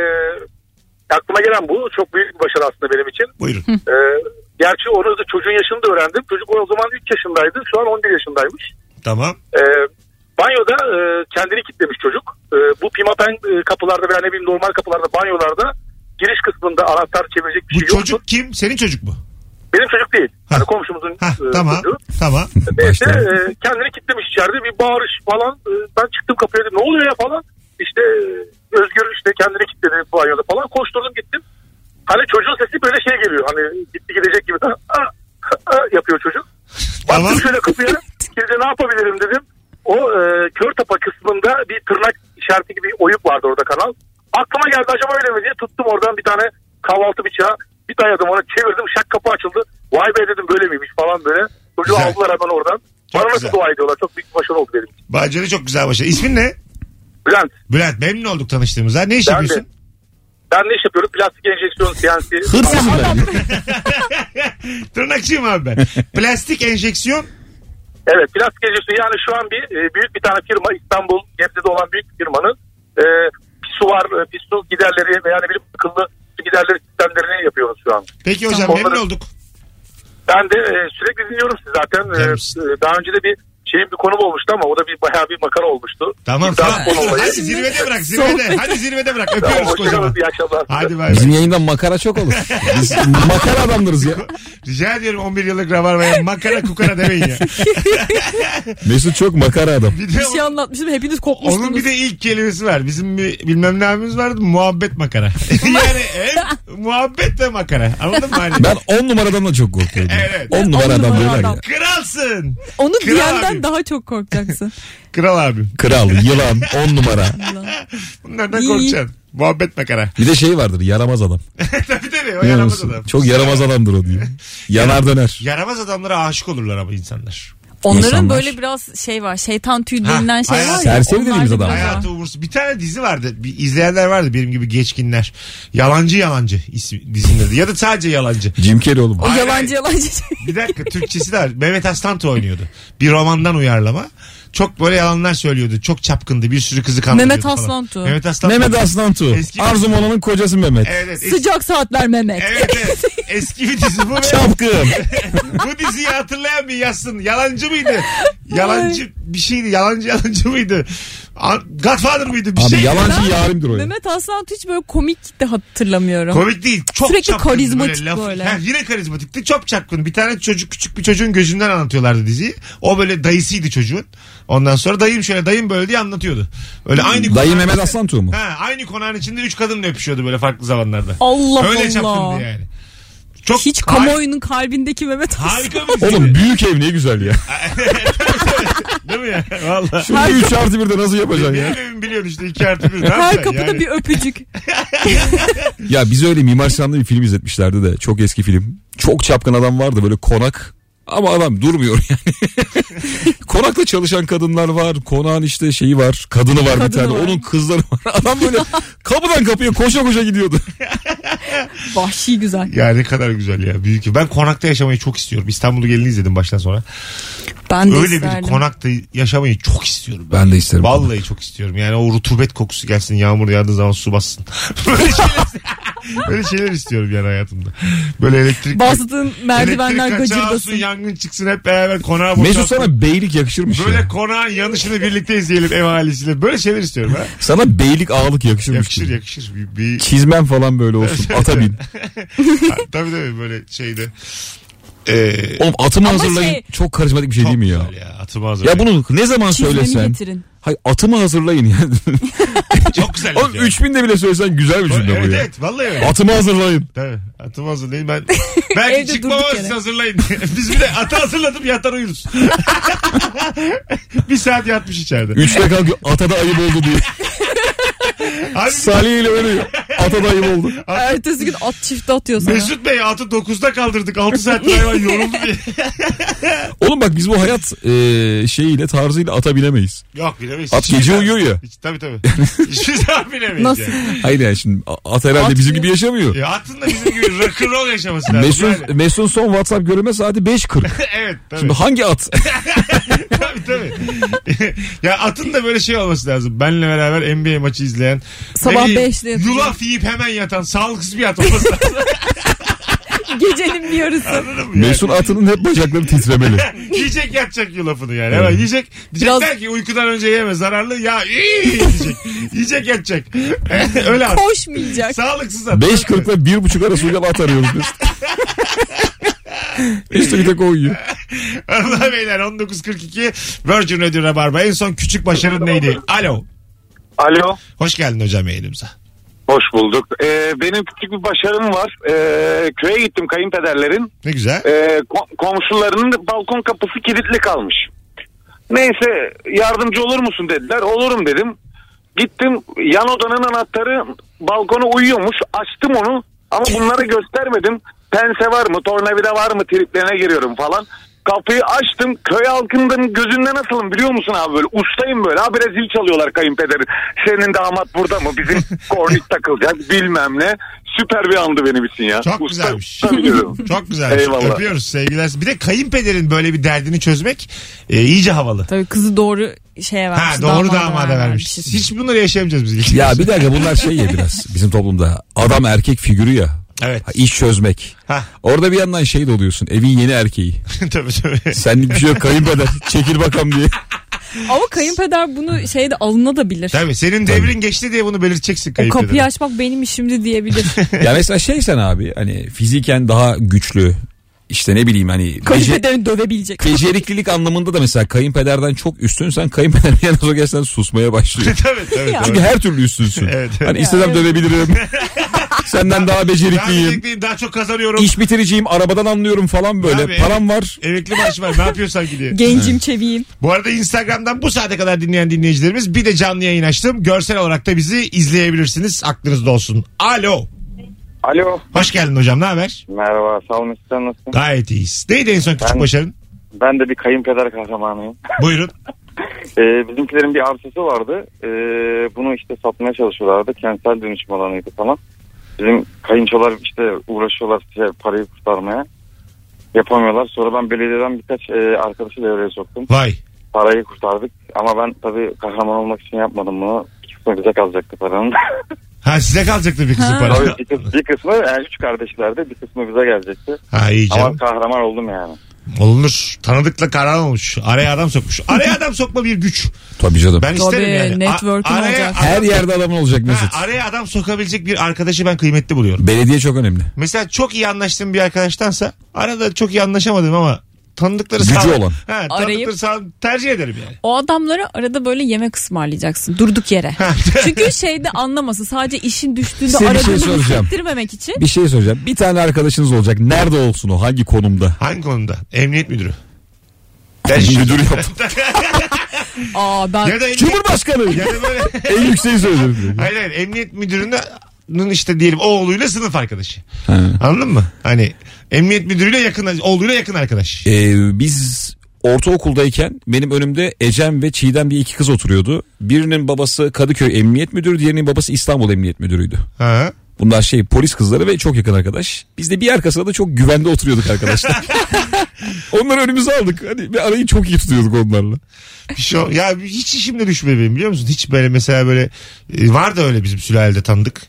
aklıma gelen bu. Çok büyük bir başarı aslında benim için. Buyurun. E, gerçi onu da çocuğun yaşını da öğrendim. Çocuk o zaman üç yaşındaydı. Şu an on bir yaşındaymış. Tamam. Evet. Banyoda e, kendini kilitlemiş çocuk. E, bu pimapen e, kapılarda veya ne bileyim normal kapılarda, banyolarda giriş kısmında anahtar çevirecek bir bu şey yok. Bu çocuk yoktu. Kim? Senin çocuk mu? Benim çocuk değil. Ha. Yani komşumuzun ha, e, tamam, çocuğu. Tamam. Neyse e, kendini kilitlemiş içeride. Bir bağırış falan. E, ben çıktım kapıya dedim ne oluyor ya falan. İşte Özgür işte kendini kilitledi banyoda falan. Koşturdum gittim. Hani çocuğun sesi böyle şey geliyor. Hani gitti gidecek gibi. Daha, a, a, yapıyor çocuk. Tamam. Baktım şöyle kapıya. Şimdi ne yapabilirim dedim. O e, kör tapa kısmında bir tırnak işareti gibi oyuk vardı orada kanal. Aklıma geldi acaba öyle mi diye tuttum oradan bir tane kahvaltı bıçağı. Bir dayadım ona çevirdim şak kapı açıldı. Vay be dedim böyle miymiş falan böyle. Çocuğu güzel aldılar hemen oradan. Çok bana güzel nasıl dua ediyorlar, çok büyük başarı oldu benim. Bacana çok güzel başarı. İsmin ne? Bülent. Bülent, memnun olduk tanıştığımıza. Ne iş ben yapıyorsun? De. Ben ne iş yapıyorum? Plastik enjeksiyon C N C. Hırsız mı ben? Tırnakçıyım abi ben. Plastik enjeksiyon. Evet, plastik enjeksiyon yani şu an bir e, büyük bir tane firma, İstanbul Gebze'de olan büyük firmanın e, su var, e, su giderleri veya ne bileyim akıllı su giderleri sistemlerini yapıyoruz şu an. Peki hocam onları, memnun olduk. Ben de e, sürekli dinliyorum sizi zaten. E, daha önce de bir şeyin bir konum olmuştu ama o da bir bayağı bir makara olmuştu. Tamam tamam. Hadi zirvede bırak zirvede. Hadi zirvede bırak. Öpüyoruz kocaman. Hadi bay bay. Bizim yayından makara çok olur. Biz makara adamlarız ya. Rica ediyorum on bir yıllık Rabarba'ya makara kukara demeyin ya. Mesut çok makara adam. Bir, bir şey anlatmıştım hepiniz kopmuştunuz. Onun bir de ilk kelimesi var. Bizim bir, bilmem ne abimiz vardı muhabbet makara. Yani hem muhabbet ve makara. Anladın mı? Hani? Ben on numaradan da çok korkuyorum. Evet. on numaradan böyle. Kralsın. Onu diyenden daha çok korkacaksın. Kral abi. Kral, yılan, on numara. Bunlardan korkacaksın. Muhabbet makara. Bir de şey vardır, yaramaz adam. Tabii tabii, o ne yaramaz olsun adam. Çok yaramaz adamdır o diye. Yanar döner. Yaramaz adamlara aşık olurlar ama insanlar. Onların insanlar böyle biraz şey var, şeytan tüyü denilen şey hayat, var ya. Serseri dediğimiz adam. Hayatı umursu. Bir tane dizi vardı, bir izleyenler vardı benim gibi geçkinler. Yalancı Yalancı ismi dizinde ya da sadece Yalancı. Jim Carrey oğlum. O ay, yalancı ay, yalancı. Bir dakika, Türkçesi de var. Mehmet Aslantuğ oynuyordu. Bir romandan uyarlama. Çok böyle yalanlar söylüyordu. Çok çapkındı. Bir sürü kızı kandırıyordu. Mehmet Aslantuğ. Mehmet Aslantuğ. Mehmet Aslantuğ. Arzum Olan'ın kocası Mehmet. Evet, evet. Eski... Sıcak Saatler Mehmet. Evet, evet. Eski bir dizi bu. Çapkın. Bu diziyi hatırlayan bir yazsın. Yalancı mıydı? Yalancı bir şeydi. Yalancı yalancı mıydı? Godfather mıydı? Bir abi şey. Yalancı ben, yarimdir o. Mehmet Aslantuğ hiç böyle komik de hatırlamıyorum. Komik değil. Çok sürekli çapkın. Sürekli karizmatik böyle. böyle. Ha, yine karizmatikti. Çok çapkın. Bir tane çocuk, küçük bir çocuğun gözünden anlatıyorlardı diziyi. O böyle dayısıydı çocuğun. Ondan sonra dayım şöyle dayım böyle diye anlatıyordu. Öyle aynı dayı Mehmet Aslantuğ mu? He, aynı konağın içinde üç kadınla öpüşüyordu böyle farklı zamanlarda. Allah öyle Allah. Öyle çapkındı yani. Çok hiç har- kamuoyunun kalbindeki Mehmet Aslantuğ. Harika bir oğlum büyük ev ne güzel ya. Değil mi ya? Vallahi. Şimdi her üç artı birde nasıl yapacaksın ya? Benim biliyorsun işte iki artı bir. Her kapıda yani bir öpücük. Ya biz öyle Mimar Sinan'da bir film izletmişlerdi de. Çok eski film. Çok çapkın adam vardı böyle konak. Ama adam durmuyor yani. Konakta çalışan kadınlar var. Konağın işte şeyi var. Kadını var, kadını bir tane. Var. Onun kızları var. Adam böyle kapıdan kapıya koşa koşa gidiyordu. Vahşi güzel. Ya ne kadar güzel ya. Büyük. Ben konakta yaşamayı çok istiyorum. İstanbul'u gelin izledim baştan sonra. Ben de öyle isterdim. Bir konakta yaşamayı çok istiyorum. Ben, ben de isterim. Vallahi konak. Çok istiyorum. Yani o rutubet kokusu gelsin. Yağmur yağdığı zaman su bassın. Böyle şeyler, böyle şeyler istiyorum yani hayatımda. Böyle elektrik. Bastığın merdivenler gıcırdasın. Yangın çıksın hep beraber konağa boşaltın. Mesut sana beylik yakışırmış. Böyle ya. Konağın yanışını birlikte izleyelim ev ailesiyle. Böyle şeyler istiyorum ha. Sana beylik ağalık yakışırmış. Yakışır gibi. Yakışır. Bir, bir... Çizmen falan böyle olsun. Ata bin. Tabii tabii böyle şeyde. Ee... Oğlum atımı ama hazırlayın. Şey... Çok karizmatik bir şey çok değil mi ya? Ya atımı hazırlayın. Ya bunu ne zaman çizmeni söylesen. Getirin. Hayır atımı hazırlayın yani. Çok güzel. Oğlum yani. üç binde bile söylesen güzel bir cümle evet, bu ya. Evet vallahi öyle. Atımı hazırlayın. Tabii atımı hazırlayın ben. Belki çıkmama siz hazırlayın. Biz bir de atı hazırladım yatar uyuruz. Bir saat yatmış içeride. üçte kalkıyor ata da ayıp oldu diye. Salih ile ölüyor. Ata da ayıp oldu. Ertesi gün at çifte atıyor sana. Mesut Bey atı dokuzda kaldırdık. altı saattir hayvan yoruldu diye. Oğlum bak biz bu hayat e, şeyiyle tarzıyla ata binemeyiz. Yok binemeyiz. At hiç gece uyuyor ya. Hiç, tabii tabii. Hiçbir zaman binemeyiz. Nasıl? Yani. Hayır yani şimdi at herhalde at bizim gibi yaşamıyor. Ya atın da bizim gibi rock'n'roll yaşaması lazım. Mesut, yani. Mesut'un son WhatsApp görünme saati beş kırk. Evet tabii. Şimdi hangi at? Tabii tabii. Ya atın da böyle şey olması lazım. Benle beraber N B A maçı izleyen. Sabah beşte yatıyor. Yulaf yiyip hemen yatan sağlıksız bir at olması lazım. Gecenin bir yarısı. Yani. Mesut atının hep bacakları titremeli. Yiyecek yatacak yulafını yani. Evet. Yiyecek. Diyecekler biraz... ki uykudan önce yeme zararlı. Ya iyi yiyecek. Yiyecek yatacak. Öyle at. Koşmayacak. Sağlıksız at. beş kırk ile bir buçuk arası uyuyup at arıyoruz biz. İşte bir tek o uyuyor. Allah beyler on dokuz kırk iki Virgin Radio Rabarba. En son küçük başarın neydi? Alo. Alo. Hoş geldin hocam yayınımıza. Hoş bulduk. Ee, benim küçük bir başarım var. Ee, köye gittim kayınpederlerin. Ne güzel. Ee, komşularının da balkon kapısı kilitli kalmış. Neyse yardımcı olur musun dediler. Olurum dedim. Gittim yan odanın anahtarı balkona uyuyormuş. Açtım onu ama bunları göstermedim. Pense var mı, tornavida var mı triplerine giriyorum falan. Kapıyı açtım. Köy halkının gözünde nasılım biliyor musun abi böyle? Ustayım böyle. Habire zil çalıyorlar kayınpederi. Senin damat burada mı? Bizim kornik takılacak bilmem ne. Süper bir andı benim için ya. Çok usta, güzelmiş. Çok güzelmiş. Eyvallah. Öpüyoruz sevgiler. Bir de kayınpederin böyle bir derdini çözmek e, iyice havalı. Tabii kızı doğru şeye vermiş. Ha, doğru damada, damada vermiş. vermiş. Hiç bunları yaşayamayacağız biz. Ya bir dakika bunlar şey ya biraz bizim toplumda. Adam erkek figürü ya. Evet. Ha, iş çözmek. Hah. Orada bir yandan şey de oluyorsun. Evin yeni erkeği. Tabii tabii. Senlik bir şey yok kayınpeder. Çekil bakalım diye. Ama kayınpeder bunu şeyde alına da bilir. Tabii senin devrin tabii. Geçti diye bunu belirteceksin kayınpeder. O kapıyı açmak benim işimdi diyebilir. Ya mesela şey sen abi hani fiziken daha güçlü. İşte ne bileyim hani. Kayınpederini becer- dövebilecek. Beceriklilik anlamında da mesela kayınpederden çok üstünsen kayınpederin yanına gerçekten susmaya başlıyor. Tabii tabii. Çünkü tabii. Her türlü üstünsün. Evet, evet. Hani istesem dövebilirim. Senden daha, daha becerikliyim. Daha, daha çok kazanıyorum. İş bitireceğim, arabadan anlıyorum falan böyle. Abi, param var. Emekli maaş var. Ne yapıyorsan gidiyor. Gencim evet. Çeviyim. Bu arada Instagram'dan bu saate kadar dinleyen dinleyicilerimiz bir de canlı yayın açtım. Görsel olarak da bizi izleyebilirsiniz. Aklınızda olsun. Alo. Alo. Hoş geldin hocam. Ne haber? Merhaba. Sağ olun. Sen nasılsın? Gayet iyiyiz. Neydi en son küçük ben, başarın? Ben de bir kayınpeder kahramanıyım. Buyurun. Ee, bizimkilerin bir arsası vardı. Ee, bunu işte satmaya çalışıyorlardı. Kentsel dönüşüm alanıydı falan. Bizim kayınçolar işte uğraşıyorlar şey, parayı kurtarmaya. Yapamıyorlar. Sonra ben belediyeden birkaç e, arkadaşı devreye soktum. Vay. Parayı kurtardık. Ama ben tabii kahraman olmak için yapmadım bunu. Bir kısmı bize kalacaktı paranın. Ha size kalacaktı bir kısmı para. Tabii, bir kısmı, bir kısmı yani üç kardeşlerde bir kısmı bize gelecekti. Ha iyi canım. Ama kahraman oldum yani. Olunur. Tanıdıkla kahraman olmuş. Araya adam sokmuş. Araya adam sokma bir güç. Tabii canım. Ben isterim tabii, yani. Network'ün araya olacak. Adam, her yerde adamın olacak Mesut. Ha, araya adam sokabilecek bir arkadaşı ben kıymetli buluyorum. Belediye çok önemli. Mesela çok iyi anlaştığım bir arkadaştansa arada çok iyi anlaşamadım ama tanıdıkları gücü sağlam. Olan. Ha, tanıdıkları sağlam tercih ederim yani. O adamları arada böyle yemek ısmarlayacaksın. Durduk yere. Çünkü şeyde anlamasın. Sadece işin düştüğünde aradığını şey hissettirmemek için. Bir şey soracağım. Bir tane arkadaşınız olacak. Nerede olsun o? Hangi konumda? Hangi konumda? Emniyet müdürü. Müdür yok. Aa ben... Cumhurbaşkanı. En yükseği söyledim. Hayır hayır. Emniyet müdürünü işte diyelim oğluyla sınıf arkadaşı. Ha. Anladın mı? Hani emniyet müdürüyle yakın, oğluyla yakın arkadaş. Ee, biz ortaokuldayken benim önümde Ecem ve Çiğdem diye iki kız oturuyordu. Birinin babası Kadıköy Emniyet Müdürü, diğerinin babası İstanbul Emniyet Müdürüydü. Ha. Bunlar şey polis kızları ve çok yakın arkadaş. Biz de bir arkasına da çok güvende oturuyorduk arkadaşlar. Onları önümüze aldık. Hani bir arayı çok iyi tutuyorduk onlarla. Şu, ya hiç işimde düşmedi benim, biliyor musun? Hiç böyle mesela böyle var da öyle bizim sülalede tanıdık.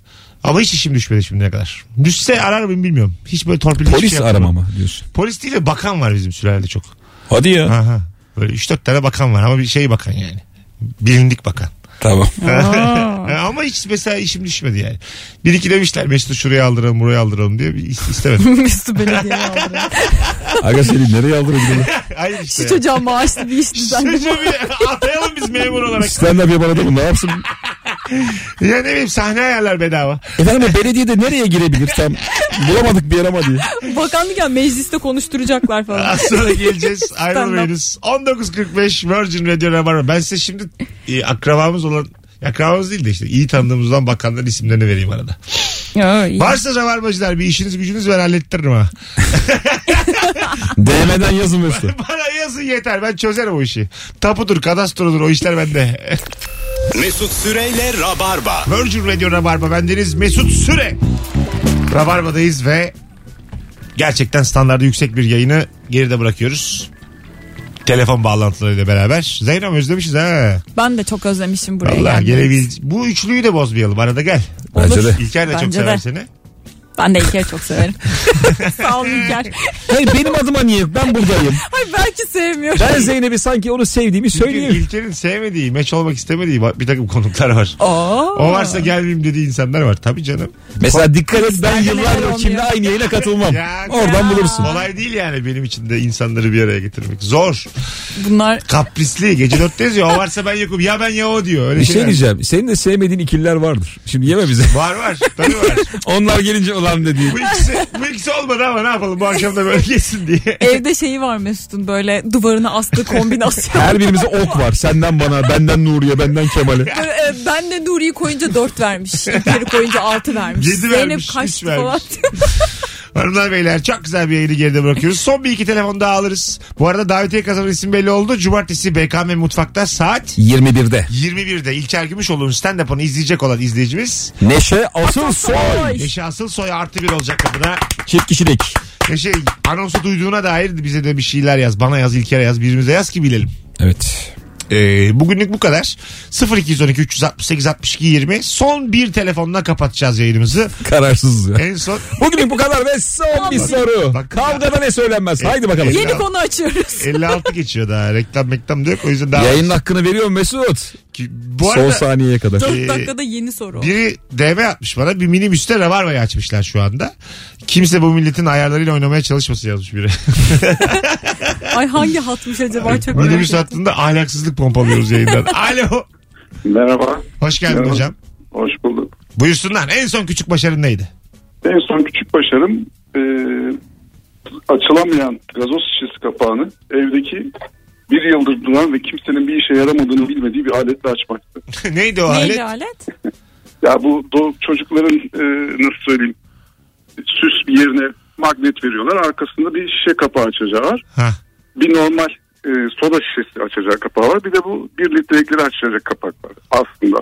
Ama hiç işim düşmedi şimdiye kadar. Düşse arar mıyım bilmiyorum. Hiç böyle torpilli polis şey arama mı diyorsun? Polis değil de bakan var bizim sülalede çok. Hadi ya. Aha. Böyle üç dört tane bakan var ama bir şey bakan yani. Bilindik bakan. Tamam. Ama hiç mesela işim düşmedi yani. Bir iki demişler Mesut'u şuraya aldıralım, buraya aldıralım diye, istemedim. Mesut'u belediyeye aldıralım. Aga seni nereye aldıralım? Hayır işte. Şu çocuğa maaşlı bir iş düzenli. Şu çocuğu atayalım biz memur olarak. Stand-up yapan adamı ne yapsın? Ya ne bileyim, sahne ayarlar bedava. Efendim belediyede nereye girebilir tam? Bulamadık bir yer ama diye. Bakanlık ya, mecliste konuşturacaklar falan. Az sonra geleceğiz. Ayrılmayınız. on dokuz kırk beş Virgin Radio Rabarba. Ben size şimdi e, akrabamız olan, akrabamız değil de işte iyi tanıdığımızdan bakanların isimlerini vereyim arada. Ya, varsa Rabarbacılar bir işiniz gücünüz ben hallettiririm ha. D M'den yazın Mesut. Bana yazın yeter, ben çözerim o işi. Tapudur, kadastrodur, o işler bende. Mesut Süre'yle Rabarba. Virgin Radio Rabarba, bendeniz Mesut Süre. Rabarba'dayız ve gerçekten standartı yüksek bir yayını geride bırakıyoruz. Telefon bağlantılarıyla beraber. Zeynep özlemişiz ha. Ben de çok özlemişim buraya vallahi gelebil. Bu üçlüyü de bozmayalım. Arada gel. Bence de. İlker de bence çok sever de seni. Ben de İlker'i çok severim. Sağ ol İlker. Hayır benim adıma niye? Ben buradayım. Hayır belki sevmiyorum. Ben Zeynep'i sanki onu sevdiğimi söyleyeyim. İlker'in sevmediği, meç olmak istemediği bir takım konuklar var. Oo. O varsa gelmeyeyim dediği insanlar var. Tabii canım. Mesela Kon- dikkat et, ben yıllardır kimle aynı yayına katılmam. Ya, oradan ya bulursun. Kolay değil yani benim için de insanları bir araya getirmek. Zor. Bunlar kaprisli. Gece dörtteyiz ya, o varsa ben yokum. Ya ben ya o diyor. Öyle bir şey diyeceğim. Senin de sevmediğin ikililer vardır. Şimdi yeme bize. Var var. Tabii var. Onlar gelince olan bu ikisi, bu ikisi olmadı ama ne yapalım, bu akşam da böyle geçsin diye. Evde şeyi var Mesut'un, böyle duvarına astığı kombinasyon. Her birimize ok var. Senden bana, benden Nuri'ye, benden Kemal'e. Ben de Nuri'yi koyunca dört vermiş. İlker'i koyunca altı vermiş. Yedi vermiş, Zeynep kaçtı falan. Hanımlar beyler, çok güzel bir yayını geride bırakıyoruz. Son bir iki telefon daha alırız. Bu arada davetiye kazanan isim belli oldu. Cumartesi B K M Mutfak'ta saat yirmi birde. yirmi birde İlker Gümüşoluk'un stand-up'ını izleyecek olan izleyicimiz Neşe Asılsoy. Neşe Asılsoy artı bir olacak kapıda. Çift kişilik. Neşe, anonsu duyduğuna dair bize de bir şeyler yaz. Bana yaz, İlker'e yaz, birimize yaz ki bilelim. Evet. Ee, bugünlük bu kadar. sıfır iki on iki üç altı sekiz altmış iki yirmi son bir telefonla kapatacağız yayınımızı. Kararsız ya. En son bugünlük bu kadar ve son bir soru. Bak, kavgada ya ne söylenmez. E, haydi bakalım. Yeni konu açıyoruz. elli altı geçiyor daha. Reklam meklam diyor. O yüzden daha yayının hakkını veriyorum Mesut. Ki, bu arada, son saniyeye kadar. dört dakikada yeni soru. Biri D M atmış bana. Bir mini müste Rabarba'yı açmışlar şu anda. Kimse bu milletin ayarlarıyla oynamaya çalışması yazmış biri. Ay hangi hatmış acaba? Çok mini müste hattında ahlaksızlık pompalıyoruz yayından. Alo. Merhaba. Hoş geldin. Merhaba hocam. Hoş bulduk. Buyursunlar. En son küçük başarın neydi? En son küçük başarım e, açılamayan gazoz şişesi kapağını evdeki bir yıldır duran ve kimsenin bir işe yaramadığını bilmediği bir aletle açmaktı. Neydi o alet? Neydi alet? Ya bu do- çocukların e, nasıl söyleyeyim, süs bir yerine magnet veriyorlar. Arkasında bir şişe kapağı açacağı var. Heh. Bir normal e, soda şişesi açacağı kapağı var. Bir de bu bir litrelikleri açacak kapak var aslında.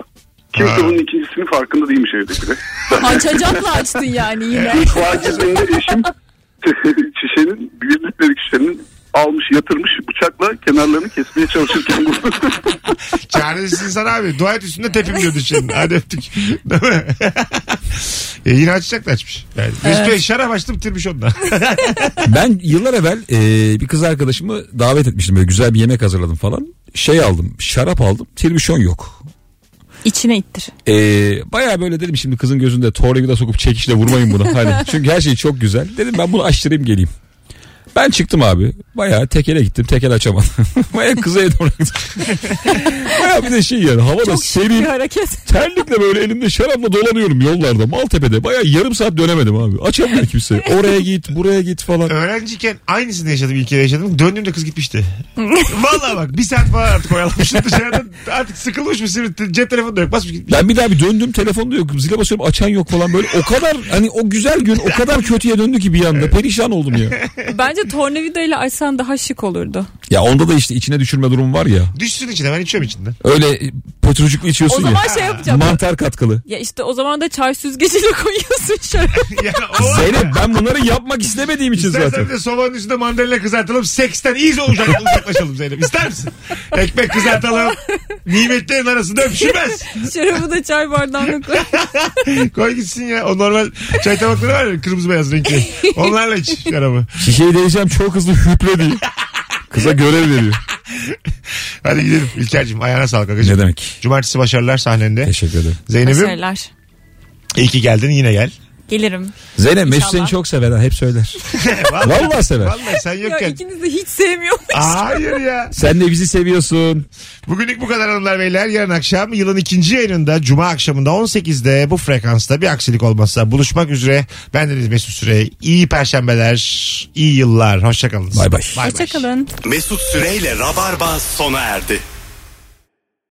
Kimse bunun ikincisinin farkında değilmiş evdekileri. Açacakla açtın yani yine. Fark ettiğinde eşim şişenin, bir litrelik şişenin almış, yatırmış bıçakla kenarlarını kesmeye çalışırken bunu. Çaresizsin sen abi. Dua et üstünde tepimliyordu şimdi. Hadi öptük. Değil mi? E yine açacak da açmış. Yani evet. Mesut Bey şarap açtı, bitirmiş ondan. Ben yıllar evvel e, bir kız arkadaşımı davet etmiştim. Böyle güzel bir yemek hazırladım falan. Şey aldım, şarap aldım. Tirmişon yok. İçine ittir. Ee, Baya böyle dedim, şimdi kızın gözünde tornavida sokup çekişle vurmayın bunu. Hani çünkü her şey çok güzel. Dedim ben bunu açtırayım geleyim. Ben çıktım abi. Bayağı tekele gittim. Tekel açamadım. Bayağı kıza evde bıraktım. Bayağı bir de şey yani. Havada serin. Terlikle böyle elimde şarapla dolanıyorum yollarda. Maltepe'de. Bayağı yarım saat dönemedim abi. Açamıyor kimse. Oraya git, buraya git falan. Öğrenciyken aynısını yaşadım. İlk kere yaşadım. Döndüğümde kız gitmişti. Vallahi bak. Bir saat falan artık oyalamışım dışarıda. Artık sıkılmış mısın? Cep telefonu da yok. Basmış gitmiş. Ben bir daha bir döndüm. Telefon da yok. Zile basıyorum. Açan yok falan böyle. O kadar hani o güzel gün o kadar kötüye döndü ki bir anda. Perişan oldum ya. Bence tornavidayla açsan daha şık olurdu. Ya onda da işte içine düşürme durumu var ya. Düşsün içine, ben içiyorum içinden. Öyle poturucuklu içiyorsun ya. O zaman ya. Şey yapacağım. Mantar katkılı. Ya işte o zaman da çay süzgeciyle koyuyorsun şöyle. Zeynep ben bunları yapmak istemediğim için İstersen zaten. İstersen de sobanın üstünde mandalina kızartalım. Seksten iyice uzaklaşalım Zeynep. İster misin? Ekmek kızartalım. Nimetlerin arasında öpüşmez. Şarabı da çay bardağına koy. Koy gitsin ya. O normal çay tabakları var ya. Kırmızı beyaz renkli. Onlarla iç şarabı. Şişeyi değişeceğim çok hızlı hüple diye. Kıza görev veriyor. Hadi gidelim İlker'cim, ayağına sağlık arkadaşım. Ne demek. Cumartesi başarılar sahnende. Teşekkür ederim. Zeynep'im. Başarılar. İyi ki geldin, yine gel. Gelirim. Zeynep Mesut seni çok sever ha, hep söyler. Vallahi, vallahi sever. Vallahi sen yokken. Ya ikiniz de hiç sevmiyormuş. Hayır ya. Sen de bizi seviyorsun. Bugünlük bu kadar hanımlar beyler. Yarın akşam yılın ikinci yayınında Cuma akşamında on sekizde bu frekansta bir aksilik olmazsa buluşmak üzere. Ben deniz Mesut Süre. İyi perşembeler, iyi yıllar. Hoşçakalın. Bay bay. Hoşçakalın. Mesut Süre ile Rabarba sona erdi.